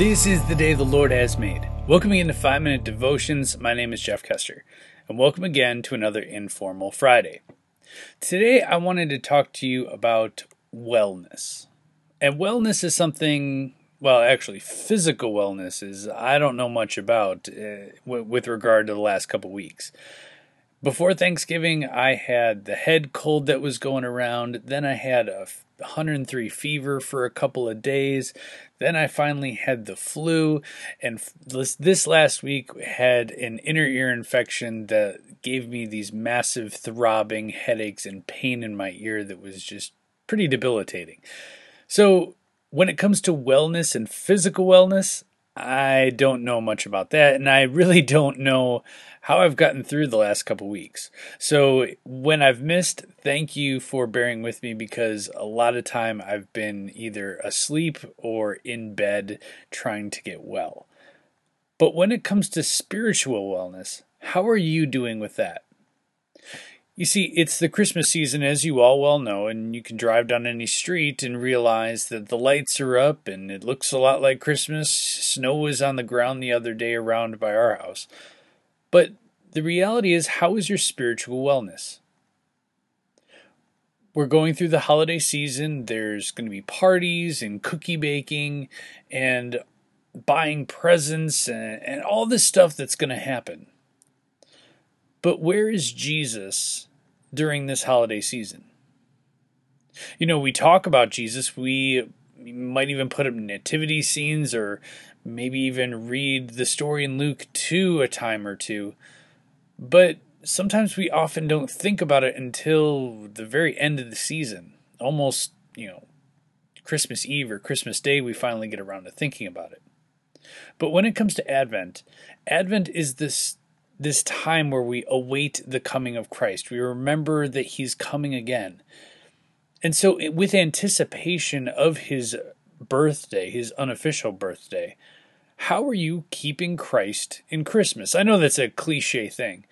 This is the day the Lord has made. Welcome again to 5-Minute Devotions. My name is Jeff Kester, and welcome again to another Informal Friday. Today I wanted to talk to you about wellness. And wellness is something, well, actually physical wellness is I don't know much about with regard to the last couple weeks. Before Thanksgiving, I had the head cold that was going around. Then I had a 103 fever for a couple of days. Then I finally had the flu. And this last week had an inner ear infection that gave me these massive throbbing headaches and pain in my ear that was just pretty debilitating. So when it comes to wellness and physical wellness, I don't know much about that, and I really don't know how I've gotten through the last couple weeks. So when I've missed, thank you for bearing with me, because a lot of time I've been either asleep or in bed trying to get well. But when it comes to spiritual wellness, how are you doing with that? You see, it's the Christmas season, as you all well know, and you can drive down any street and realize that the lights are up and it looks a lot like Christmas. Snow was on the ground the other day around by our house. But the reality is, how is your spiritual wellness? We're going through the holiday season. There's going to be parties and cookie baking and buying presents and all this stuff that's going to happen. But where is Jesus during this holiday season? You know, we talk about Jesus. We might even put up nativity scenes, or maybe even read the story in Luke 2 a time or two. But sometimes we often don't think about it until the very end of the season. Almost, Christmas Eve or Christmas Day, we finally get around to thinking about it. But when it comes to Advent is this time where we await the coming of Christ. We remember that he's coming again. And so with anticipation of his birthday, his unofficial birthday, how are you keeping Christ in Christmas? I know that's a cliche thing,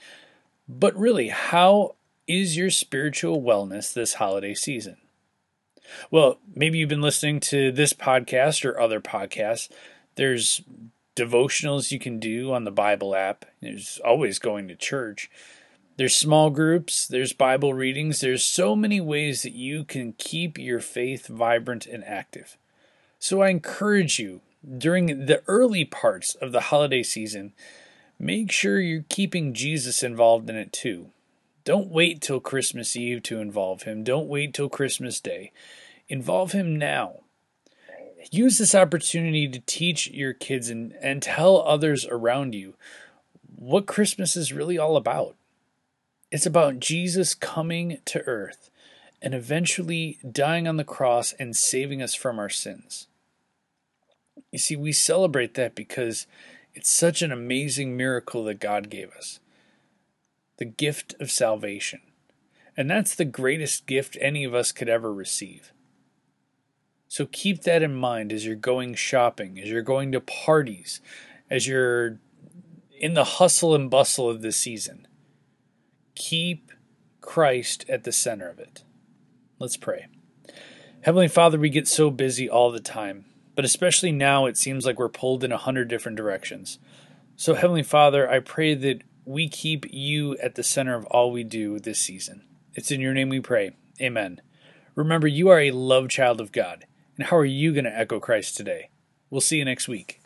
but really, how is your spiritual wellness this holiday season? Well, maybe you've been listening to this podcast or other podcasts. There's devotionals you can do on the Bible app. There's always going to church. There's small groups. There's Bible readings. There's so many ways that you can keep your faith vibrant and active. So I encourage you, during the early parts of the holiday season, make sure you're keeping Jesus involved in it too. Don't wait till Christmas Eve to involve him. Don't wait till Christmas Day. Involve him now. Use this opportunity to teach your kids and tell others around you what Christmas is really all about. It's about Jesus coming to earth and eventually dying on the cross and saving us from our sins. You see, we celebrate that because it's such an amazing miracle that God gave us, the gift of salvation. And that's the greatest gift any of us could ever receive. So keep that in mind as you're going shopping, as you're going to parties, as you're in the hustle and bustle of this season. Keep Christ at the center of it. Let's pray. Heavenly Father, we get so busy all the time, but especially now it seems like we're pulled in 100 different directions. So Heavenly Father, I pray that we keep you at the center of all we do this season. It's in your name we pray. Amen. Remember, you are a loved child of God. And how are you going to echo Christ today? We'll see you next week.